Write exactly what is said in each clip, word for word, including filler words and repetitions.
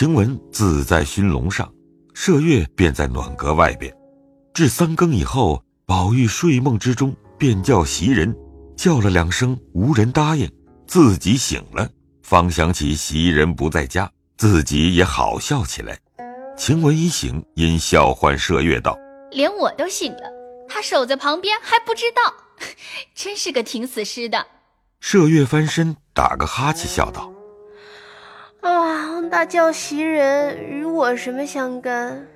晴雯自在熏笼上，麝月便在暖阁外边。至三更以后，宝玉睡梦之中便叫袭人，叫了两声无人答应，自己醒了，方想起袭人不在家，自己也好笑起来。晴雯一醒，因笑唤麝月道：“连我都醒了，他守在旁边还不知道，真是个挺死尸的。”麝月翻身打个哈欠笑道：“啊，那叫袭人与我什么相干？”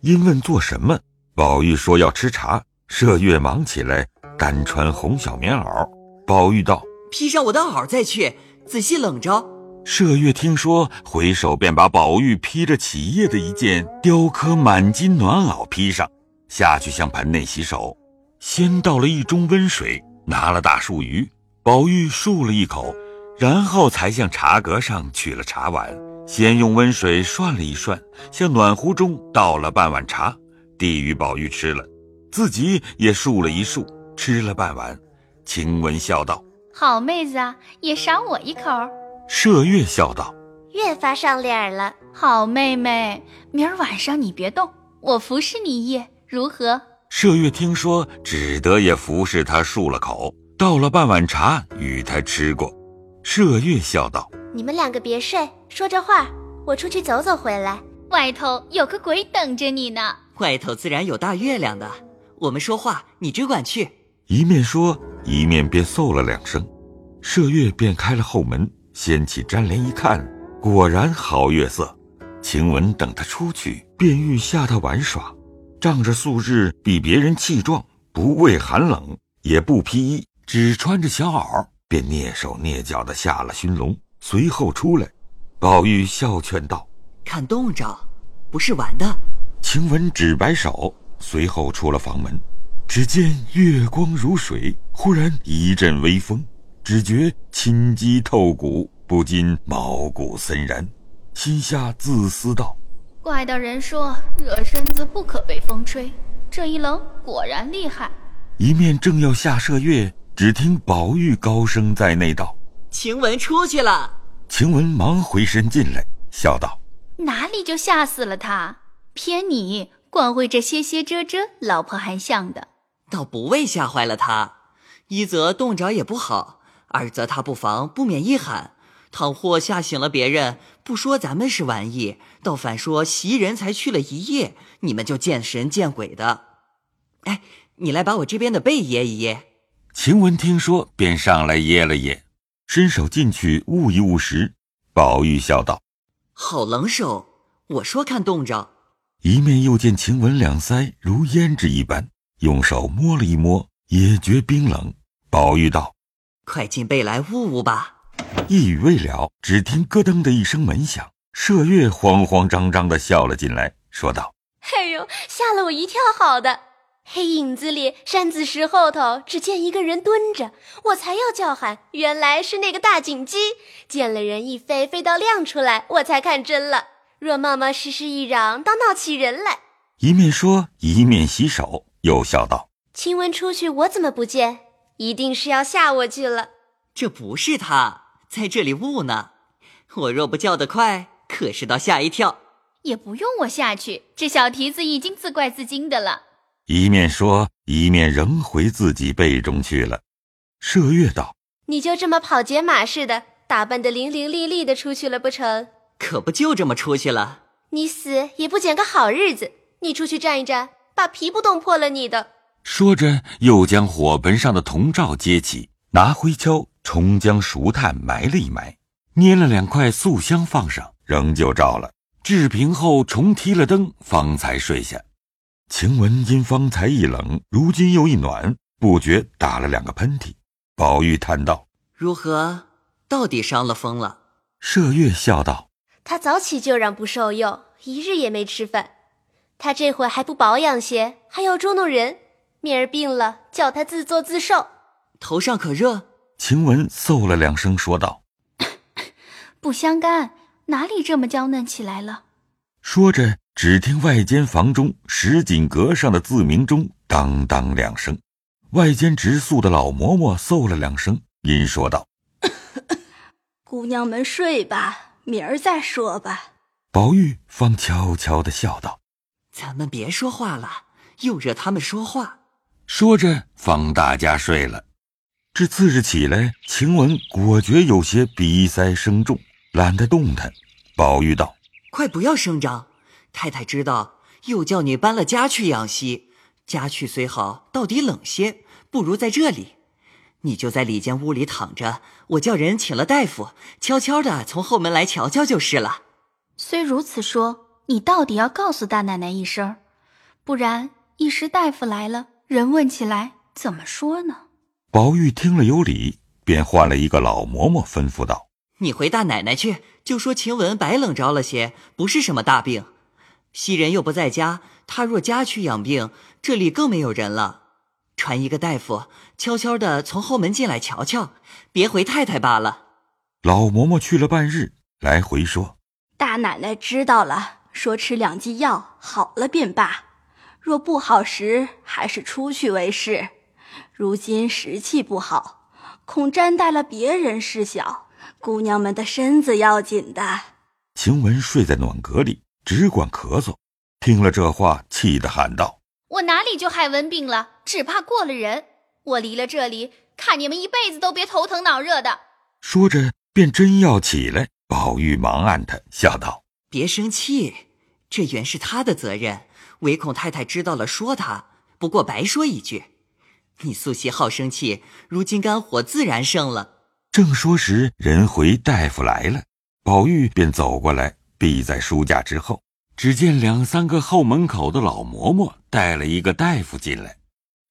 因问做什么，宝玉说要吃茶，麝月忙起来，单穿红小棉袄。宝玉道：“披上我的袄再去，仔细冷着。”麝月听说，回手便把宝玉披着起夜的一件雕刻满金暖袄披上，下去向盆内洗手，先倒了一盅温水，拿了大树鱼，宝玉漱了一口，然后才向茶阁上取了茶碗，先用温水涮了一涮，向暖壶中倒了半碗茶，递与宝玉吃了，自己也漱了一漱，吃了半碗。晴雯笑道：“好妹子啊，也赏我一口。”麝月笑道：“越发上脸了。”好妹妹，明儿晚上你别动，我服侍你一夜，如何？麝月听说，只得也服侍他漱了口，倒了半碗茶与他吃过。麝月笑道：“你们两个别睡，说着话，我出去走走回来。外头有个鬼等着你呢。”“外头自然有大月亮的，我们说话，你只管去。”一面说，一面便嗽了两声。麝月便开了后门，掀起毡帘一看，果然好月色。晴雯等他出去，便欲吓他玩耍，仗着素日比别人气壮，不畏寒冷，也不披衣，只穿着小袄，便蹑手蹑脚地下了熏笼，随后出来。宝玉笑劝道：“看冻着，不是玩的。”晴雯只摆手，随后出了房门。只见月光如水，忽然一阵微风，只觉侵肌透骨，不禁毛骨森然，心下自私道：“怪道人说热身子不可被风吹，这一冷果然厉害。”一面正要下麝月，只听宝玉高声在内道：“晴雯出去了。”晴雯忙回身进来，笑道：“哪里就吓死了他？偏你惯会这歇歇遮遮老婆还像的，倒不为吓坏了他。一则冻着也不好，二则他不防不免一喊，倘或吓醒了别人，不说咱们是玩意，倒反说袭人才去了一夜，你们就见神见鬼的。哎，你来把我这边的被掖一掖。”晴雯听说，便上来掖了掖，伸手进去捂一捂时，宝玉笑道：“好冷手，我说看冻着。”一面又见晴雯两腮如胭脂一般，用手摸了一摸，也觉冰冷。宝玉道：“快进被来捂捂吧。”一语未了，只听咯噔的一声门响，麝月慌慌张张地笑了进来，说道：“哎呦，吓了我一跳。好的，黑影子里山子石后头，只见一个人蹲着，我才要叫喊，原来是那个大锦鸡，见了人一飞，飞到亮出来，我才看真了。若冒冒失失一嚷，倒闹起人来。”一面说，一面洗手，又笑道：“晴雯出去，我怎么不见？一定是要吓我去了。”“这不是他，在这里捂呢。我若不叫得快，可是倒吓一跳。”“也不用我下去，这小蹄子已经自怪自惊的了。”一面说，一面仍回自己背中去了。麝月道：“你就这么跑解马似的，打扮得伶伶俐俐的出去了不成？”“可不就这么出去了。”“你死也不捡个好日子，你出去站一站，把皮不冻破了你的。”说着，又将火盆上的铜罩揭起，拿灰锹重将熟炭埋了一埋，捏了两块素香放上，仍旧照了。置平后重踢了灯，方才睡下。晴雯因方才一冷，如今又一暖，不觉打了两个喷嚏。宝玉叹道：“如何？到底伤了风了？”麝月笑道：“他早起就嚷不受用，一日也没吃饭。他这会还不保养些，还要捉弄人，明儿病了，叫他自作自受。”“头上可热？”晴雯嗽了两声说道：“不相干，哪里这么娇嫩起来了？”说着，只听外间房中石锦阁上的自鸣钟当当两声，外间直宿的老嬷嬷嗽了两声，因说道：“姑娘们睡吧，明儿再说吧。”宝玉方悄悄地笑道：“咱们别说话了，又惹他们说话。”说着方大家睡了。至次日起来，晴雯果觉有些鼻塞声重，懒得动弹。宝玉道：“快不要声张，太太知道又叫你搬了家去养息，家去虽好，到底冷些，不如在这里。你就在里间屋里躺着，我叫人请了大夫，悄悄的从后门来瞧瞧就是了。”虽如此说，你到底要告诉大奶奶一声，不然一时大夫来了，人问起来怎么说呢？宝玉听了有理，便换了一个老嬷嬷吩咐道：“你回大奶奶去，就说晴雯白冷着了些，不是什么大病。袭人又不在家，她若家去养病，这里更没有人了。传一个大夫，悄悄地从后门进来瞧瞧，别回太太罢了。”老嬷嬷去了半日，来回说：“大奶奶知道了，说吃两剂药好了便罢，若不好时，还是出去为是。如今时气不好，恐沾带了别人事小，姑娘们的身子要紧的。”晴雯睡在暖阁里，只管咳嗽，听了这话，气得喊道：“我哪里就害文病了，只怕过了人。我离了这里，看你们一辈子都别头疼脑热的。”说着便真要起来，宝玉忙按他，笑道：“别生气，这原是他的责任，唯恐太太知道了说他，不过白说一句。你素习好生气，如今肝火自然盛了。”正说时，人回大夫来了，宝玉便走过来，避在书架之后。只见两三个后门口的老嬷嬷带了一个大夫进来，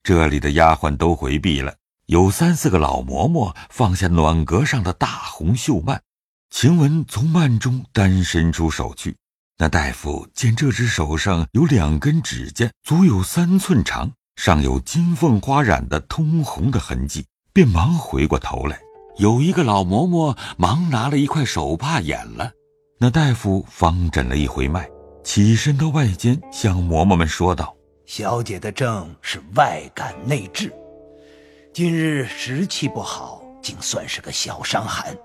这里的丫鬟都回避了。有三四个老嬷嬷放下暖阁上的大红绣幔，晴雯从幔中单伸出手去，那大夫见这只手上有两根指甲，足有三寸长，上有金凤花染的通红的痕迹，便忙回过头来。有一个老嬷嬷忙拿了一块手帕掩了。那大夫方诊了一回脉，起身到外间向嬷嬷们说道：“小姐的症是外感内治，今日时气不好，竟算是个小伤寒。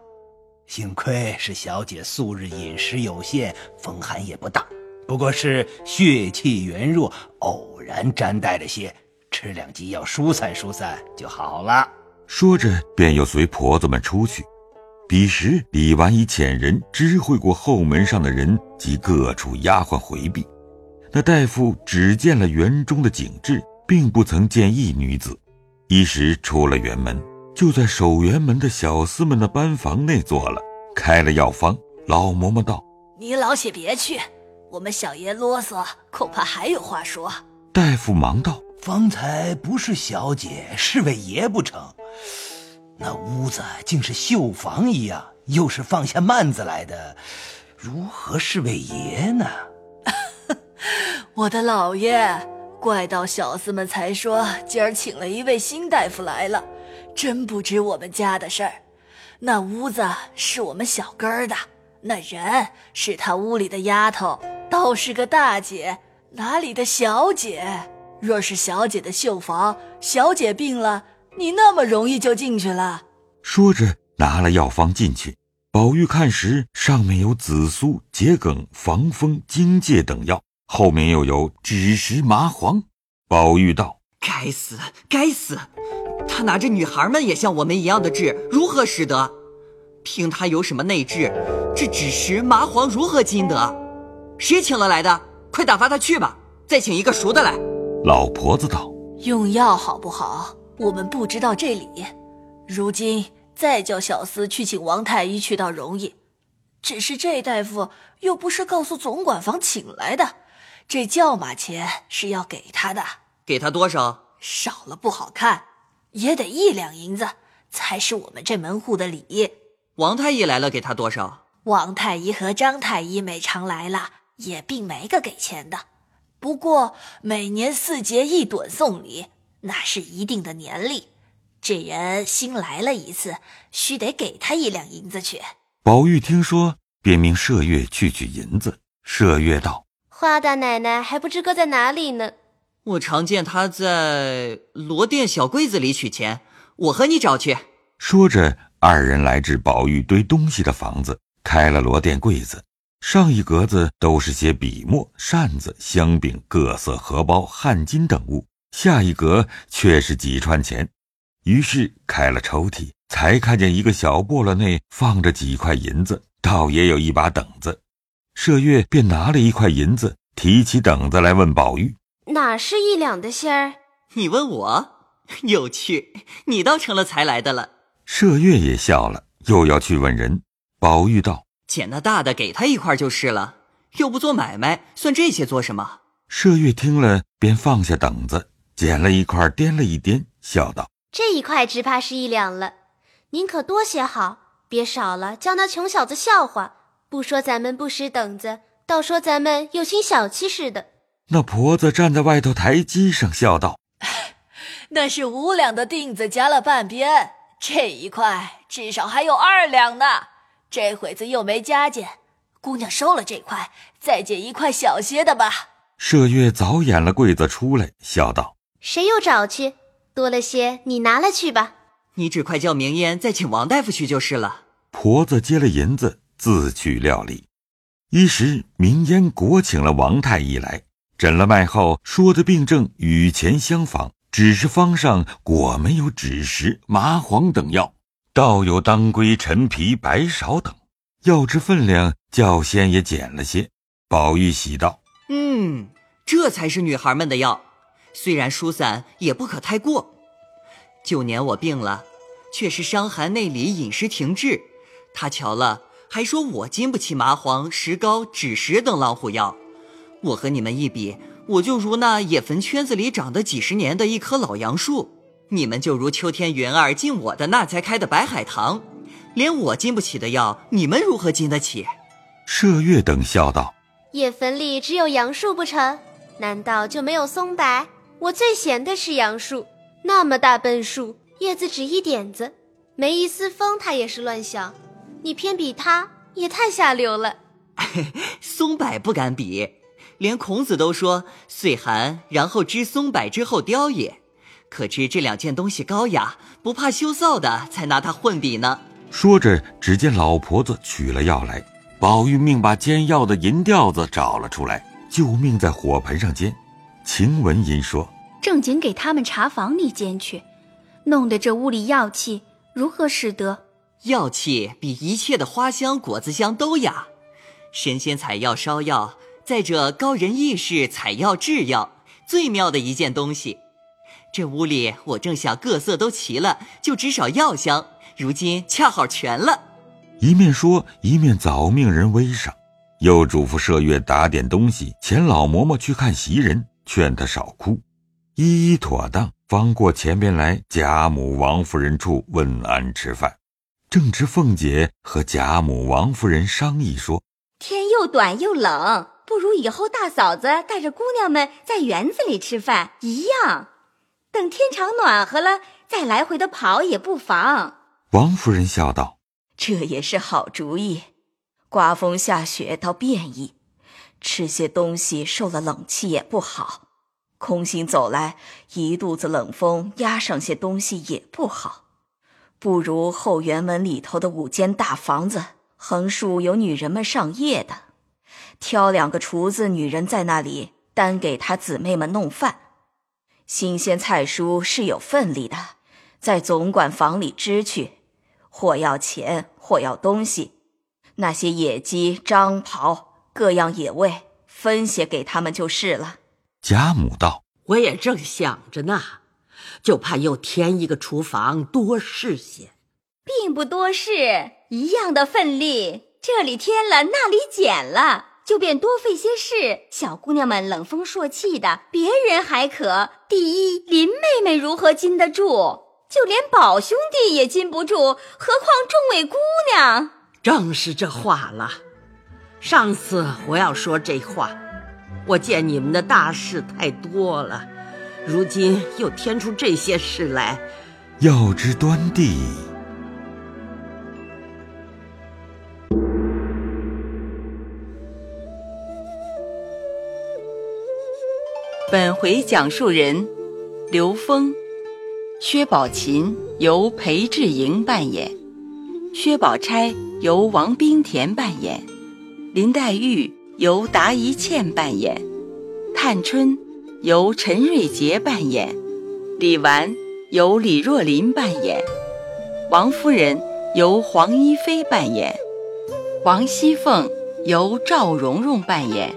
幸亏是小姐素日饮食有限，风寒也不大，不过是血气元弱，偶然沾带了些，吃两剂药疏散疏散就好了。”说着便又随婆子们出去。彼时李纨已遣人知会过后门上的人及各处丫鬟回避。那大夫只见了园中的景致，并不曾见一女子。一时出了园门，就在守园门的小厮们的班房内坐了，开了药方。老嬷嬷道：“你老些别去，我们小爷啰嗦，恐怕还有话说。”大夫忙道：“方才不是小姐，是为爷不成？那屋子竟是绣房一样，又是放下幔子来的，如何是为爷呢？”“我的老爷，怪到小厮们才说今儿请了一位新大夫来了，真不知我们家的事儿。那屋子是我们小根儿的，那人是他屋里的丫头，倒是个大姐，哪里的小姐？若是小姐的绣房，小姐病了，你那么容易就进去了。”说着拿了药方进去。宝玉看时，上面有紫苏、桔梗、防风、荆芥等药，后面又有枳实、麻黄。宝玉道：“该死该死，他拿着女孩们也像我们一样的治，如何使得？凭他有什么内治，这枳实麻黄如何经得？谁请了来的？快打发他去吧，再请一个熟的来。”老婆子道：“用药好不好，我们不知道这里，如今再叫小厮去请王太医去倒容易，只是这大夫又不是告诉总管房请来的，这叫马钱是要给他的。”“给他多少？”“少了不好看，也得一两银子，才是我们这门户的礼。”“王太医来了，给他多少？”“王太医和张太医每常来了，也并没个给钱的，不过每年四节一盹送礼，那是一定的年例，这人新来了一次，须得给他一两银子去。”宝玉听说，便命麝月去取银子。麝月道：“花大奶奶还不知搁在哪里呢？我常见她在罗店小柜子里取钱，我和你找去。”说着，二人来至宝玉堆东西的房子，开了罗店柜子，上一格子都是些笔墨、扇子、香饼、各色荷包、汗巾等物，下一格却是几串钱。于是开了抽屉，才看见一个小笸箩内放着几块银子，倒也有一把等子。麝月便拿了一块银子，提起等子来问宝玉：“哪是一两的仙儿？”“你问我？有趣，你倒成了才来的了。”麝月也笑了，又要去问人。宝玉道：“捡那大的给他一块就是了，又不做买卖，算这些做什么？”麝月听了，便放下等子，捡了一块，掂了一掂，笑道：“这一块只怕是一两了，您可多些好，别少了，叫那穷小子笑话。不说咱们不识等子，倒说咱们有心小气似的。”那婆子站在外头台基上笑道：“那是五两的锭子夹了半边，这一块至少还有二两呢。这会子又没加减，姑娘收了这块，再捡一块小些的吧。”麝月早掩了柜子出来，笑道：“谁又找去？多了些，你拿了去吧。”“你只快叫明烟再请王大夫去就是了。”婆子接了银子，自去料理。一时明烟果请了王太医来，诊了脉后，说的病症与前相仿，只是方上果没有枳实、麻黄等药，倒有当归、陈皮、白芍等，药之分量较先也减了些。宝玉喜道：“嗯，这才是女孩们的药，虽然疏散也不可太过。旧年我病了，却是伤寒内里饮食停滞，他瞧了还说我经不起麻黄、石膏、枳实等老虎药，我和你们一比，我就如那野坟圈子里长得几十年的一棵老杨树，你们就如秋天云儿进我的那才开的白海棠，连我经不起的药，你们如何经得起？”麝月等笑道：“野坟里只有杨树不成？难道就没有松柏？我最嫌的是杨树，那么大笨树，叶子只一点子，没一丝风它也是乱想，你偏比它，也太下流了。”“松柏不敢比，连孔子都说岁寒然后知松柏之后凋也，可知这两件东西高雅，不怕羞臊的才拿它混比呢。”说着，只见老婆子取了药来，宝玉命把煎药的银吊子找了出来，就命在火盆上煎。晴雯因说：“正经给他们茶房里煎去，弄得这屋里药气，如何使得？”“药气比一切的花香、果子香都雅，神仙采药、烧药，再者高人异士采药、制药，最妙的一件东西。这屋里我正想各色都齐了，就只少药香，如今恰好全了。”一面说，一面早命人煨上，又嘱咐麝月打点东西，前老嬷嬷去看袭人，劝她少哭，一一妥当，方过前边来贾母、王夫人处问安吃饭。正值凤姐和贾母、王夫人商议说：“天又短又冷，不如以后大嫂子带着姑娘们在园子里吃饭一样，等天长暖和了，再来回的跑也不妨。”王夫人笑道：“这也是好主意，刮风下雪倒便宜，吃些东西受了冷气也不好，空心走来，一肚子冷风压上些东西也不好，不如后园门里头的五间大房子，横竖有女人们上夜的，挑两个厨子女人在那里单给她姊妹们弄饭，新鲜菜蔬是有分例的，在总管房里支去，或要钱，或要东西。那些野鸡、獐狍，各样野味，分些给他们就是了。”贾母道：“我也正想着呢，就怕又添一个厨房，多事些。”“并不多事，一样的分例，这里添了，那里减了，就便多费些事，小姑娘们冷风朔气的，别人还可，第一林妹妹如何禁得住，就连宝兄弟也禁不住，何况众位姑娘。”“正是这话了，上次我要说这话，我见你们的大事太多了，如今又添出这些事来。”要知端地。本回讲述人刘峰，薛宝琴由裴志莹扮演，薛宝钗由王冰田扮演，林黛玉由达一茜扮演，探春由陈瑞杰扮演，李纨由李若琳扮演，王夫人由黄一飞扮演，王熙凤由赵蓉蓉扮演，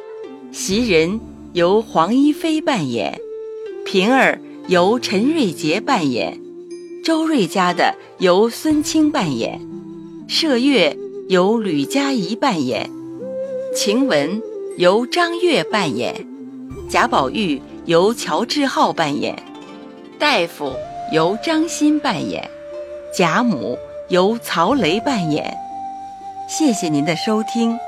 袭人由黄一飞扮演，平儿由陈瑞杰扮演，周瑞家的由孙青扮演，麝月由吕佳怡扮演，晴雯由张悦扮演，贾宝玉由乔治浩扮演，大夫由张欣扮演，贾母由曹雷扮演。谢谢您的收听。